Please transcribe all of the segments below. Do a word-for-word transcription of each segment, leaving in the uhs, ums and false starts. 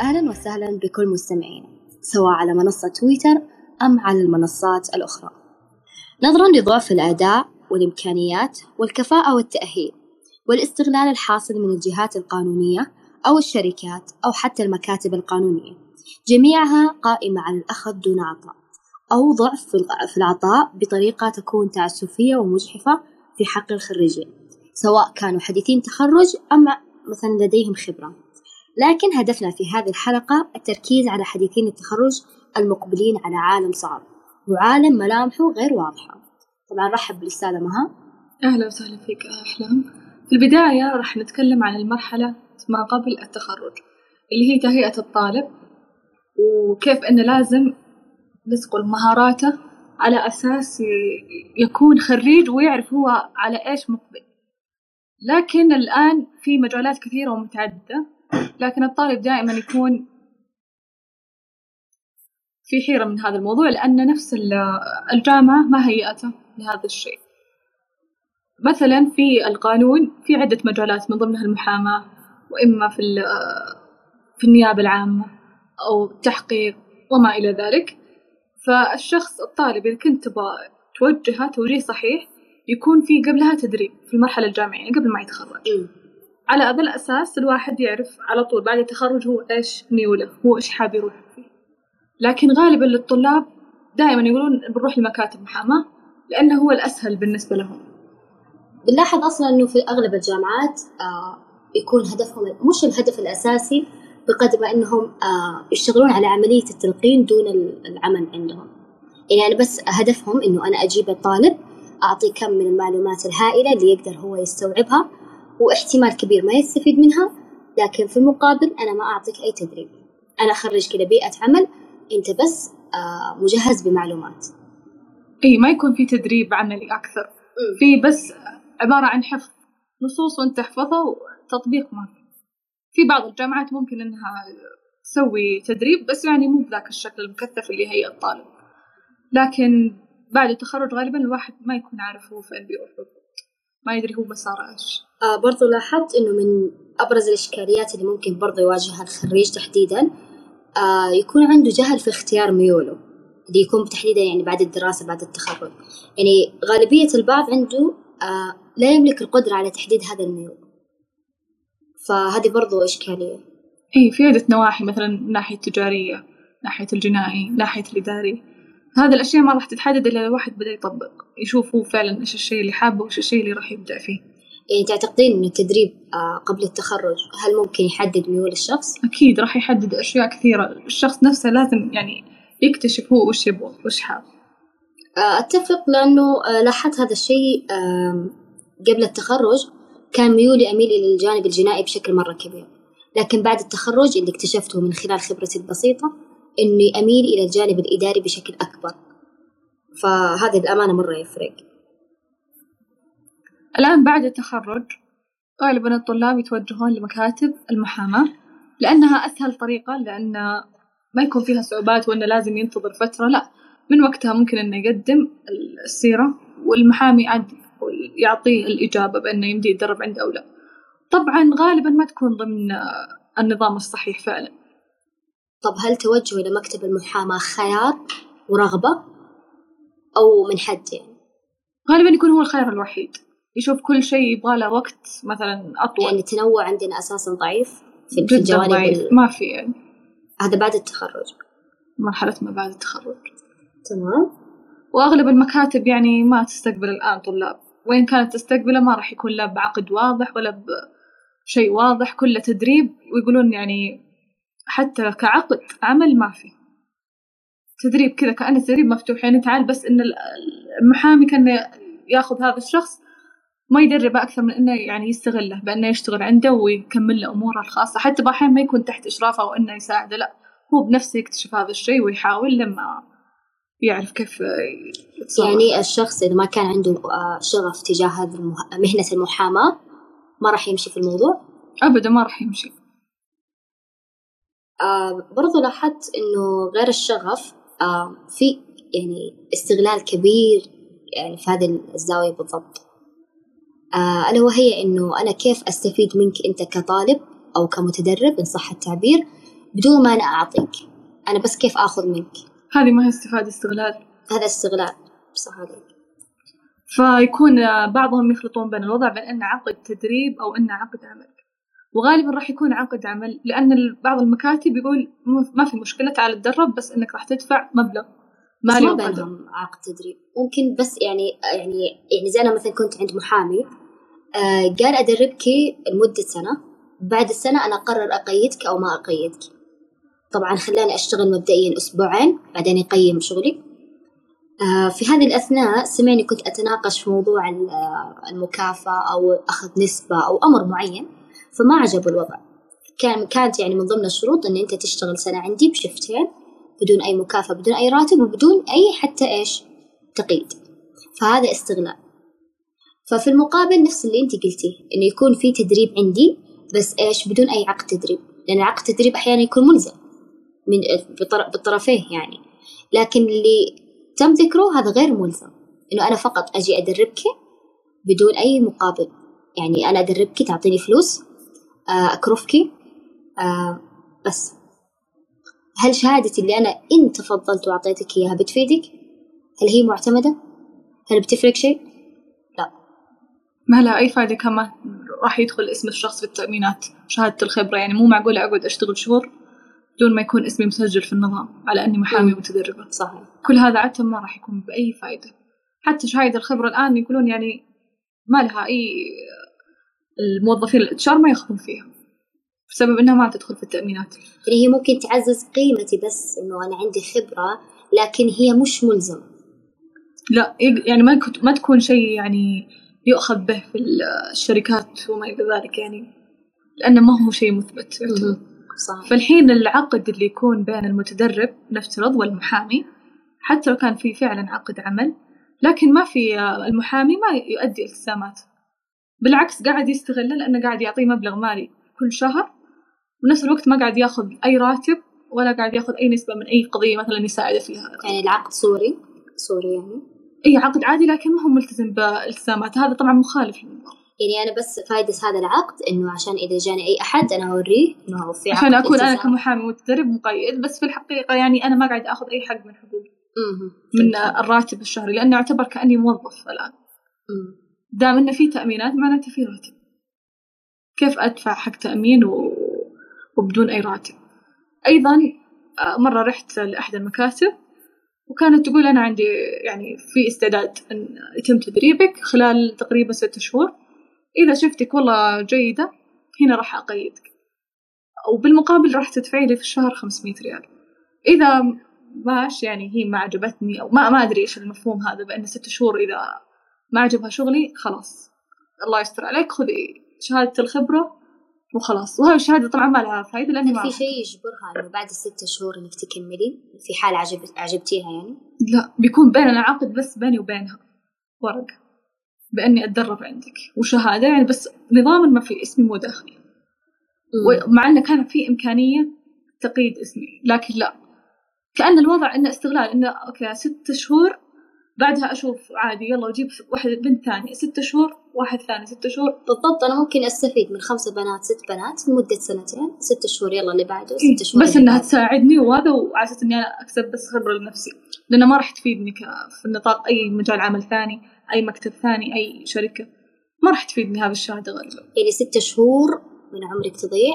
أهلا وسهلا بكل مستمعين سواء على منصة تويتر أم على المنصات الأخرى. نظرا لضعف الأداء والإمكانيات والكفاءة والتأهيل والاستغلال الحاصل من الجهات القانونية أو الشركات أو حتى المكاتب القانونية، جميعها قائمة على الأخذ دون عطاء أو ضعف في العطاء بطريقة تكون تعسفية ومجحفة في حق الخريجين، سواء كانوا حديثين تخرج أم مثلا لديهم خبرة. لكن هدفنا في هذه الحلقة التركيز على حديثين التخرج المقبلين على عالم صعب وعالم ملامحه غير واضحة. طبعا رحب بالأستاذة مها. أهلا وسهلا فيك أحلام. في البداية راح نتكلم عن المرحلة ما قبل التخرج اللي هي تهيئة الطالب، وكيف أنه لازم نسقل مهاراته على أساس يكون خريج ويعرف هو على إيش مقبل. لكن الآن في مجالات كثيرة ومتعددة، لكن الطالب دائما يكون في حيرة من هذا الموضوع، لأن نفس الجامعة ما هيئته لهذا الشيء. مثلا في القانون في عدة مجالات من ضمنها المحاماة، وإما في في النيابة العامة أو التحقيق وما إلى ذلك. فالشخص الطالب إذا كنت تبغى توجهه توجيه صحيح يكون في قبلها تدريب في المرحلة الجامعية قبل ما يتخرج. م. على هذا الأساس الواحد يعرف على طول بعد التخرج هو إيش ميوله، هو إيش حاب يروح فيه. لكن غالبا للطلاب دائما يقولون بنروح لمكاتب محاماة لأنه هو الأسهل بالنسبة لهم. بنلاحظ أصلا أنه في أغلب الجامعات آه يكون هدفهم مش الهدف الأساسي بقدر ما أنهم آه يشتغلون على عملية التلقين دون العمل عندهم. يعني بس هدفهم أنه أنا أجيب الطالب أعطي كم من المعلومات الهائلة اللي يقدر هو يستوعبها واحتمال كبير ما يستفيد منها، لكن في المقابل أنا ما أعطيك أي تدريب، أنا أخرج كده بيئة عمل أنت بس آه مجهز بمعلومات. أي ما يكون في تدريب عملي أكثر، م. في بس عبارة عن حفظ نصوص وأنت تحفظها وتطبيق ما في. في بعض الجامعات ممكن أنها تسوي تدريب بس يعني مو بذاك الشكل المكثف اللي هي الطالب. لكن بعد التخرج غالباً الواحد ما يكون عارف هو فين بيروح، ما يدري هو مساره إيش. آه برضو لاحظت إنه من أبرز الإشكاليات اللي ممكن برضو يواجهها الخريج تحديداً آه يكون عنده جهل في اختيار ميوله اللي يكون تحديداً يعني بعد الدراسة بعد التخرج. يعني غالبية البعض عنده آه لا يملك القدرة على تحديد هذا الميول، فهذه برضو إشكالية. إيه في عدة نواحي، مثلاً ناحية تجارية، ناحية الجنائي، ناحية الإداري. هذه الأشياء ما راح تتحدد إلا الواحد بدأ يطبق يشوف هو فعلاً إيش الشيء اللي حابه وإيش الشيء اللي راح يبدأ فيه. يعني تعتقدين إن التدريب قبل التخرج هل ممكن يحدد ميول الشخص؟ أكيد راح يحدد أشياء كثيرة، الشخص نفسه لازم يعني يكتشف هو وش يبغى وش حاب. أتفق، لأنه لاحظت هذا الشيء قبل التخرج كان ميولي أميل إلى الجانب الجنائي بشكل مرة كبير، لكن بعد التخرج اللي اكتشفته من خلال خبرتي البسيطة إني أميل إلى الجانب الإداري بشكل أكبر، فهذا الأمانة مرة يفرق. الآن بعد التخرج غالباً الطلاب يتوجهون لمكاتب المحاماة لأنها أسهل طريقة، لأن ما يكون فيها صعوبات وإنه لازم ينتظر فترة، لا من وقتها ممكن إنه يقدم السيرة والمحامي عاد يعطيه الإجابة بأنه يمدي يتدرب عنده أو لا. طبعاً غالباً ما تكون ضمن النظام الصحيح فعلاً. طب هل توجه إلى مكتب المحاماة خيار ورغبة أو من حد؟ يعني غالباً يكون هو الخيار الوحيد، يشوف كل شيء يبغى له وقت مثلاً أطول. يعني التنوع عندنا أساساً ضعيف في الجوانب ال... ما في يعني. هذا بعد التخرج، مرحلة ما بعد التخرج. تمام. وأغلب المكاتب يعني ما تستقبل الآن طلاب، وين كانت تستقبله ما راح يكون لا بعقد واضح ولا بشيء واضح، كله تدريب. ويقولون يعني حتى كعقد عمل ما في تدريب، كذا كأنه تدريب مفتوح، يعني تعال بس إن المحامي كان يأخذ هذا الشخص ما يدربه أكثر من إنه يعني يستغله بأنه يشتغل عنده ويكمل له أموره الخاصة، حتى بأحيان ما يكون تحت إشرافه أو إنه يساعده، لا هو بنفسه يكتشف هذا الشيء ويحاول لما يعرف كيف يتصرف. يعني الشخص إذا ما كان عنده شغف تجاه مهنة المحاماة ما راح يمشي في الموضوع؟ أبدا ما راح يمشي. آه برضو لاحظت إنه غير الشغف آه في يعني استغلال كبير يعني في هذه الزاوية بالضبط، آه ألا وهي إنه أنا كيف أستفيد منك أنت كطالب أو كمتدرب إن صح التعبير بدون ما أنا أعطيك، أنا بس كيف أخذ منك. هذه ما هي استفادة، استغلال. هذا استغلال بصراحة. فيكون بعضهم يخلطون بين الوضع بين أنه عقد تدريب أو أنه عقد عمل، وغالبا راح يكون عقد عمل، لأن بعض المكاتب يقول ما في مشكلة تعال تدرب بس أنك راح تدفع مبلغ مالي. ما بينهم عقد تدريب ممكن، بس يعني يعني يعني زي أنا مثلا كنت عند محامي آه قال أدربك لمدة سنة، بعد السنة أنا أقرر أقيدك أو ما أقيدك. طبعا خلاني أشتغل مبدئيا أسبوعين بعدين يقيم شغلي. في هذه الأثناء سمعني كنت أتناقش في موضوع المكافأة أو أخذ نسبة أو أمر معين، فما عجبه الوضع. كان كانت يعني من ضمن الشروط إن أنت تشتغل سنة عندي بشفتين بدون أي مكافأة، بدون أي راتب، وبدون أي حتى إيش تقييد. فهذا استغلال. ففي المقابل نفس اللي أنت قلتيه، إنه يكون في تدريب عندي بس إيش بدون أي عقد تدريب، لأن عقد تدريب أحيانا يكون ملزم من بالطرفين يعني. لكن اللي تم ذكره هذا غير ملزم، إنه أنا فقط أجي أدربك بدون أي مقابل. يعني أنا أدربك تعطيني فلوس أكرفك أه بس. هل شهادتي اللي أنا إن تفضلت وعطيتك إياها بتفيدك؟ هل هي معتمدة؟ هل بتفرق شيء؟ لا، ما لها أي فائدة. كمان راح يدخل اسم الشخص في التأمينات، شهادة الخبرة. يعني مو معقولة أقعد أشتغل شهور بدون ما يكون اسمي مسجل في النظام على أني محامي متدربة. صحيح. كل هذا عادة ما راح يكون بأي فائدة. حتى شهادة الخبرة الآن يقولون يعني ما لها أي، الموظفين الاتشار ما يخبون فيها بسبب أنها ما تدخل في التأمينات. يعني هي ممكن تعزز قيمتي بس إنه أنا عندي خبرة، لكن هي مش ملزم. لا يعني ما كنت ما تكون شيء يعني يؤخذ به في الشركات وما إلى ذلك، يعني لأنه ما هو شيء مثبت. صحيح. فالحين العقد اللي يكون بين المتدرب نفترض والمحامي، حتى لو كان في فعلا عقد عمل، لكن ما في، المحامي ما يؤدي التزامات، بالعكس قاعد يستغله، لأنه قاعد يعطيه مبلغ مالي كل شهر، ونفس الوقت ما قاعد ياخذ أي راتب ولا قاعد ياخذ أي نسبة من أي قضية مثلا يساعده فيها. يعني العقد سوري سوري يعني أي عقد عادي، لكن ما هو ملتزم بالتزامات. هذا طبعا مخالف للنظام. يعني أنا بس فائدة هذا العقد إنه عشان إذا جاني أي أحد أنا أوريه إنه في عقد، عشان أكون التزام. أنا كمحامي متدرب مقيد، بس في الحقيقة يعني أنا ما قاعد أخذ أي حق من حقوقي من الراتب الشهري، لأنه أعتبر كأني موظف الآن. دام إنه في تأمينات معناته في راتب. كيف أدفع حق تأمين و... وبدون أي راتب؟ أيضا مرة رحت لأحد المكاتب وكانت تقول أنا عندي يعني في استعداد أن يتم تدريبك خلال تقريبا ست شهور، إذا شفتك والله جيدة هنا راح أقيدك، وبالمقابل راح تدفعي لي في الشهر خمسمائة ريال. إذا ماش يعني هي ما عجبتني أو ما ما أدري إيش المفهوم هذا بأن ست شهور إذا ما عجبها شغلي خلاص الله يستر عليك خذي شهادة الخبرة وخلاص. وهاي الشهادة طبعا ما لها فائدة، لأن ما في شيء يجبرها إنه بعد الست شهور إنك تكملي في حال عجبت عجبتيها. يعني لا، بيكون بيننا عقد بس بيني وبينها ورقة بأني أتدرب عندك وشهادة، يعني بس نظاماً ما في اسمي مو داخل، ومع أنه كان في إمكانية تقييد اسمي، لكن لا، كأن الوضع إنه استغلال، إنه أوكي ست شهور بعدها أشوف عادي يلا وجيب واحد بنت ثانية، ست شهور واحد ثاني، ست شهور بالضبط. أنا ممكن أستفيد من خمسة بنات ست بنات لمدة سنتين، ست شهور يلا اللي بعده ست شهور، بس إنها تساعدني وهذا، وعشان إني أنا أكسب بس خبرة لنفسي، لأنه ما راح تفيدني في النطاق أي مجال عمل ثاني، أي مكتب ثاني، أي شركة ما راح تفيدني هذا الشهادة غالبا. يعني ست شهور من عمرك تضيع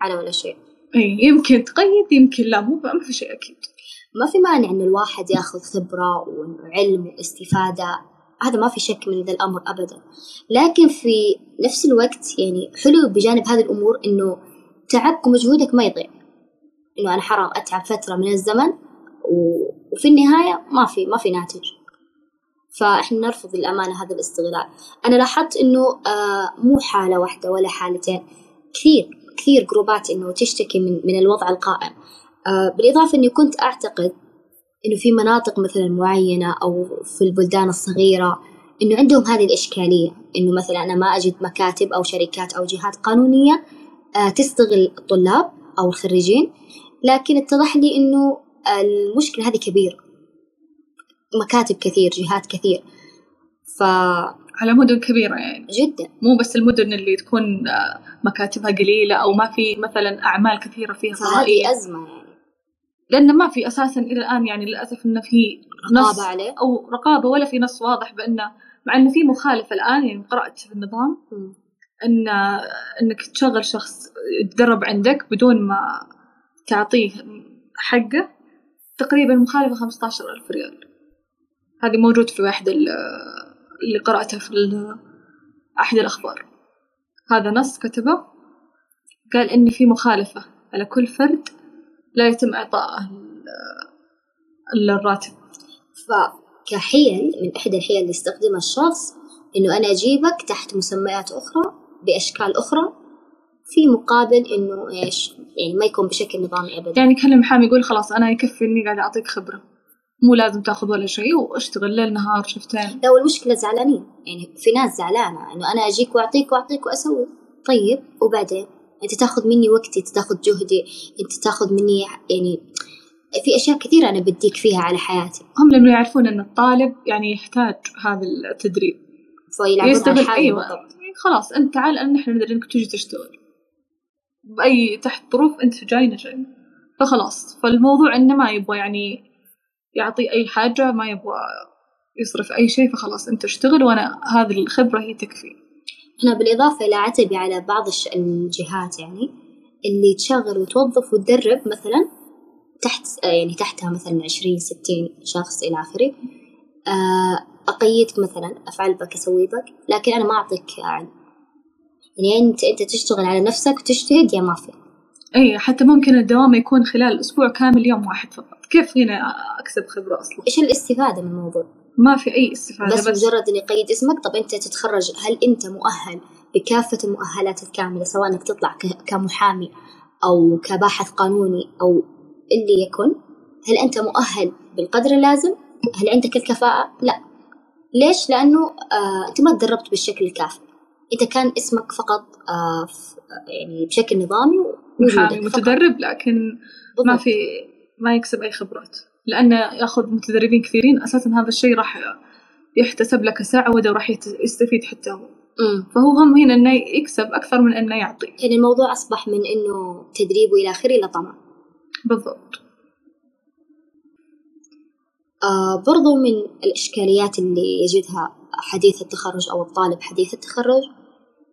على ولا شيء. إيه يمكن تقيد يمكن لا، مو ما في شيء أكيد. ما في مانع إن الواحد يأخذ خبرة وعلم واستفادة، هذا ما في شك من هذا الأمر أبدا، لكن في نفس الوقت يعني حلو بجانب هذه الأمور إنه تعبك ومجهودك ما يضيع، إنه أنا حرام أتعب فترة من الزمن وفي النهاية ما في ما في ناتج. فإحنا نرفض الأمانة هذا الاستغلال. أنا لاحظت إنه آه مو حالة واحدة ولا حالتين، كثير كثير جروبات إنه تشتكي من من الوضع القائم. آه بالإضافة إني كنت أعتقد إنه في مناطق مثلا معينة أو في البلدان الصغيرة إنه عندهم هذه الإشكالية، إنه مثلا أنا ما أجد مكاتب أو شركات أو جهات قانونية آه تستغل الطلاب أو الخريجين، لكن اتضح لي إنه آه المشكلة هذه كبيرة، مكاتب كثير، جهات كثير. ف على مدن كبيرة يعني جدا، مو بس المدن اللي تكون مكاتبها قليلة أو ما في مثلا أعمال كثيرة فيها فضائية. هذه أزمة يعني، لأن ما في أساسا إلى الآن يعني للأسف إنه في نص عليه أو رقابة، ولا في نص واضح بأنه، مع إنه في مخالفة الآن يعني قرأت في النظام إن إنك تشغل شخص يتدرب عندك بدون ما تعطيه حقه تقريبا مخالفة خمسة عشر ألف ريال. هذه موجود في واحدة اللي قرأتها في أحد الأخبار، هذا نص كتبه قال إن في مخالفة على كل فرد لا يتم إعطائه الراتب. فكحيل من إحدى الحيل اللي يستخدمها الشخص إنه أنا أجيبك تحت مسميات أخرى بأشكال أخرى في مقابل إنه إيش يعني ما يكون بشكل نظامي أبدا. يعني كل محامي يقول خلاص أنا يكفي إني قاعد أعطيك خبرة، مو لازم تأخذ ولا شيء، واشتغل ليل نهار شفتين. لو المشكلة زعلانين يعني، في ناس زعلانة إنه أنا أجيك وأعطيك وأعطيك وأسوي، طيب وبعدين أنت تأخذ مني وقتي، تأخذ جهدي، أنت تأخذ مني يعني في أشياء كثيرة أنا بديك فيها على حياتي. هم لما يعرفون أن الطالب يعني يحتاج هذا التدريب فيلعبون على أيوة. خلاص أنت تعال، أن إحنا ندري إنك تجي تشتغل بأي تحت ظروف أنت جاينا جاي، فخلاص فالموضوع إنه ما يبغى يعني يعطي أي حاجة، ما يبغى يصرف أي شيء، فخلاص أنت اشتغل وأنا هذه الخبرة هي تكفي. أنا بالإضافة إلى عتبي على بعض الجهات يعني اللي تشغل وتوظف وتدرب مثلا تحت يعني تحتها مثلا عشرين ستين شخص إلى آخره، أقيدك مثلا أفعل بك أسوي بك، لكن أنا ما أعطيك يعني، يعني أنت أنت تشتغل على نفسك وتجتهد يا ما في. أي حتى ممكن الدوام يكون خلال أسبوع كامل يوم واحد فقط، كيف هنا أكسب خبرة أصلا؟ إيش الاستفادة من الموضوع؟ ما في أي استفادة، بس مجرد إني قيد اسمك. طب أنت تتخرج هل أنت مؤهل بكافة المؤهلات الكاملة، سواء أنك تطلع كمحامي أو كباحث قانوني أو اللي يكن؟ هل أنت مؤهل بالقدر اللازم؟ هل عندك الكفاءة؟ لا. ليش؟ لأنه آه، أنت ما تدربت بالشكل الكافي، أنت كان اسمك فقط آه، يعني بشكل نظامي محامي متدرب، لكن بالضبط. ما في ما يكسب أي خبرات، لأن يأخذ متدربين كثيرين أساساً، هذا الشيء راح يحتسب لك سعودة وراح يستفيد حتى هو. مم. فهو هم هنا إنه يكسب أكثر من إنه يعطي، يعني الموضوع أصبح من إنه تدريب وإلى آخره إلى طمع. بالضبط. آه برضو من الإشكاليات اللي يجدها حديث التخرج أو الطالب حديث التخرج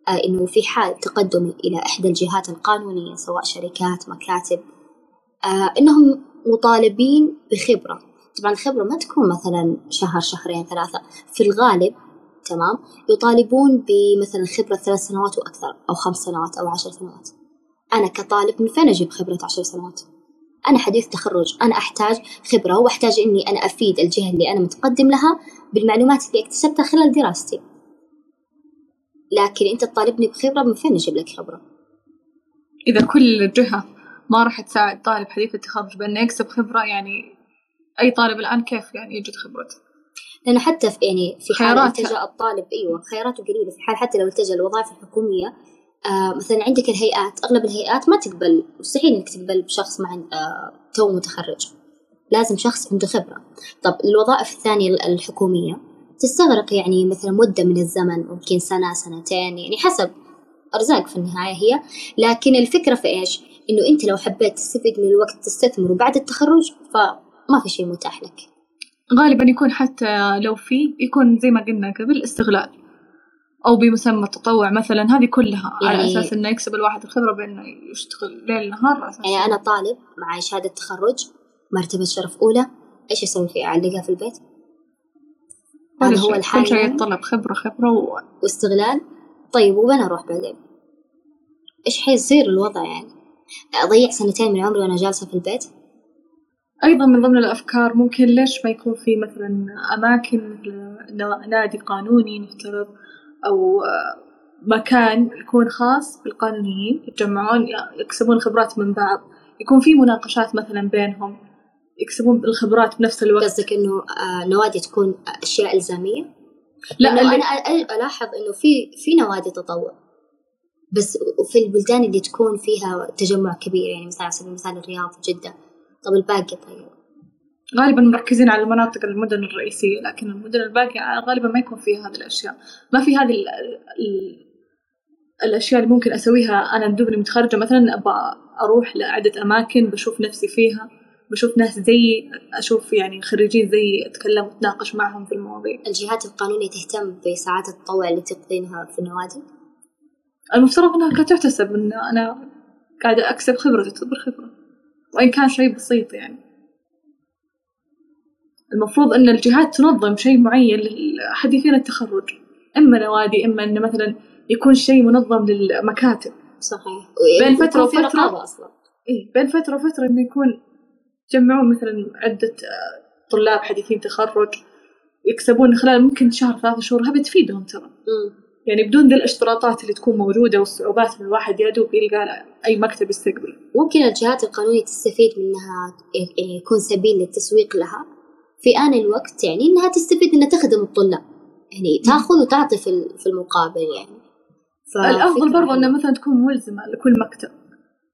آه إنه في حال تقدم إلى إحدى الجهات القانونية سواء شركات مكاتب آه إنهم مطالبين بخبرة. طبعا الخبرة ما تكون مثلا شهر شهرين ثلاثة، في الغالب تمام يطالبون بمثلا خبرة ثلاث سنوات وأكثر أو خمس سنوات أو عشر سنوات. أنا كطالب من فين أجيب خبرة عشر سنوات؟ أنا حديث تخرج، أنا أحتاج خبرة وأحتاج إني أنا أفيد الجهة اللي أنا متقدم لها بالمعلومات اللي اكتسبتها خلال دراستي، لكن أنت تطالبني بخبرة، من فين أجيب لك خبرة؟ إذا كل جهة ما راح تساعد طالب حديث التخرج بأنه يكسب خبرة، يعني أي طالب الآن كيف يعني يجد خبرته؟ لأن حتى في يعني في حال التجأ الطالب أيوة خياراته قليلة، في حال حتى لو التجأ الوظائف الحكومية آه مثلا عندك الهيئات، أغلب الهيئات ما تقبل، مستحيل إنك تقبل بشخص مع آه تو متخرج، لازم شخص عنده خبرة. طب الوظائف الثانية الحكومية تستغرق يعني مثلا مدة من الزمن، ممكن سنة سنتين يعني حسب أرزاق في النهاية هي، لكن الفكرة في إيش؟ إنه أنت لو حبيت تستفيد من الوقت تستثمره بعد التخرج فما في شيء متاح لك غالبا. يكون حتى لو في يكون زي ما قلنا قبل استغلال أو بمسمى التطوع مثلا، هذه كلها يعني على أساس إنه يكسب الواحد الخبرة بأنه يشتغل ليل نهار. يعني أنا طالب معي شهادة تخرج مرتبة شرف أولى، إيش أسوي فيها؟ أعلقها في البيت؟ هذا هو الحال، كل شيء يتطلب خبرة خبرة و... واستغلال. طيب وين أروح بعدين؟ إيش حيصير الوضع يعني؟ أضيع سنتين من عمري وأنا جالسة في البيت؟ أيضا من ضمن الأفكار ممكن ليش ما يكون في مثلا أماكن نادي قانوني نفترض، أو مكان يكون خاص بالقانونيين يتجمعون يكسبون خبرات من بعض، يكون في مناقشات مثلا بينهم يكسبون الخبرات بنفس الوقت. قصدك إنه نوادي تكون أشياء إلزامية؟ لا أنا ألاحظ إنه في في نوادي تطوع بس في البلدان اللي تكون فيها تجمع كبير، يعني مثلا على سبيل المثال الرياض وجدة. طب الباقي طيب غالبا مركزين على المناطق المدن الرئيسية، لكن المدن الباقية غالبا ما يكون فيها هذه الأشياء، ما في هذه ال ال الأشياء اللي ممكن أسويها. أنا دوبني متخرجة مثلا أبغى أروح لعدة أماكن بشوف نفسي فيها، بشوف ناس زي، أشوف يعني خريجين زي، أتكلم وأتناقش معهم في المواضيع. الجهات القانونية تهتم بساعات التطوع اللي تقضينها في النوادي؟ المفترض أنها كانت تحتسب، أن أنا قاعدة أكسب خبرة، تعتبر خبرة وإن كان شيء بسيط. يعني المفروض أن الجهات تنظم شيء معين لحديثين التخرج، إما نوادي، إما أن مثلا يكون شيء منظم للمكاتب. صحيح. بين فترة وفترة أصلا. إيه بين فترة وفترة إنه يكون يجمعون مثلا عدة طلاب حديثين تخرج يكسبون خلال ممكن شهر ثلاثة شهور، هذا تفيدهم ترى. م. يعني بدون ذي الاشتراطات اللي تكون موجودة والصعوبات اللي الواحد يدوب يلقى أي مكتب يستقبله. ممكن الجهات القانونية تستفيد منها، يكون سبيل للتسويق لها في آن الوقت، يعني إنها تستفيد إنها تخدم الطلاب، يعني تأخذ وتعطي في المقابل. يعني الأفضل برضه إنه مثلا تكون ملزمة لكل مكتب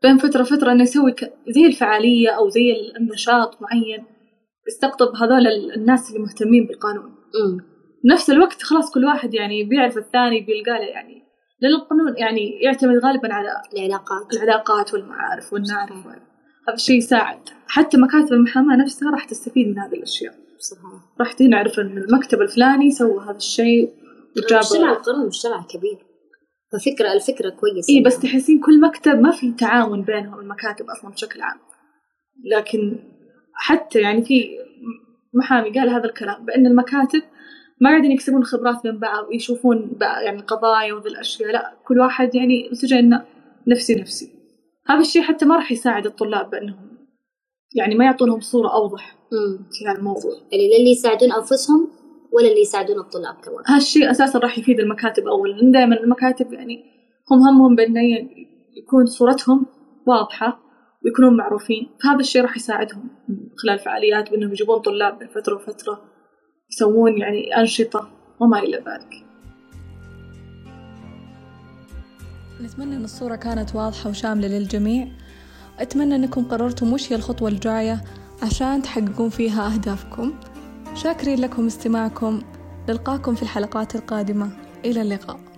بين فترة فترة إنه يسوي زي الفعالية أو زي النشاط معين يستقطب هذول الناس اللي مهتمين بالقانون. م. نفس الوقت خلاص كل واحد يعني بيعرف الثاني، بيلقاله يعني، لأن القانون يعني يعتمد غالباً على العلاقات العلاقات والمعارف والنعرف. هذا الشيء يساعد. حتى مكاتب المحاماة نفسها راح تستفيد من هذه الأشياء. صحيح. راح تنعرف إن المكتب الفلاني سوى هذا الشيء وجاب. مجتمع القانون مجتمع كبير، ففكرة الفكرة كويسة. إيه بس تحسين كل مكتب ما في تعاون بينهم المكاتب أصلاً بشكل عام. لكن حتى يعني في محامي قال هذا الكلام بأن المكاتب ما قاعدين يكسبون خبرات من بعض ويشوفون يعني قضايا وذي الأشياء، لا كل واحد يعني مسجن نفسي نفسي. هذا الشيء حتى ما راح يساعد الطلاب بأنهم يعني ما يعطونهم صورة أوضح في هذا الموضوع، يعني لا اللي يساعدون أنفسهم ولا اللي يساعدون الطلاب كمان. هذا الشيء أساسا راح يفيد المكاتب أولا، لأن دائما المكاتب يعني هم همهم بأن يكون صورتهم واضحة ويكونون معروفين، فهذا الشيء راح يساعدهم خلال فعاليات بأنهم يجيبون طلاب من فترة وفترة يسوون يعني أنشطة وما إلى ذلك. نتمنى أن الصورة كانت واضحة وشاملة للجميع. أتمنى أنكم قررتم وش هي الخطوة الجاية عشان تحققون فيها أهدافكم. شاكرين لكم استماعكم، نلقاكم في الحلقات القادمة. إلى اللقاء.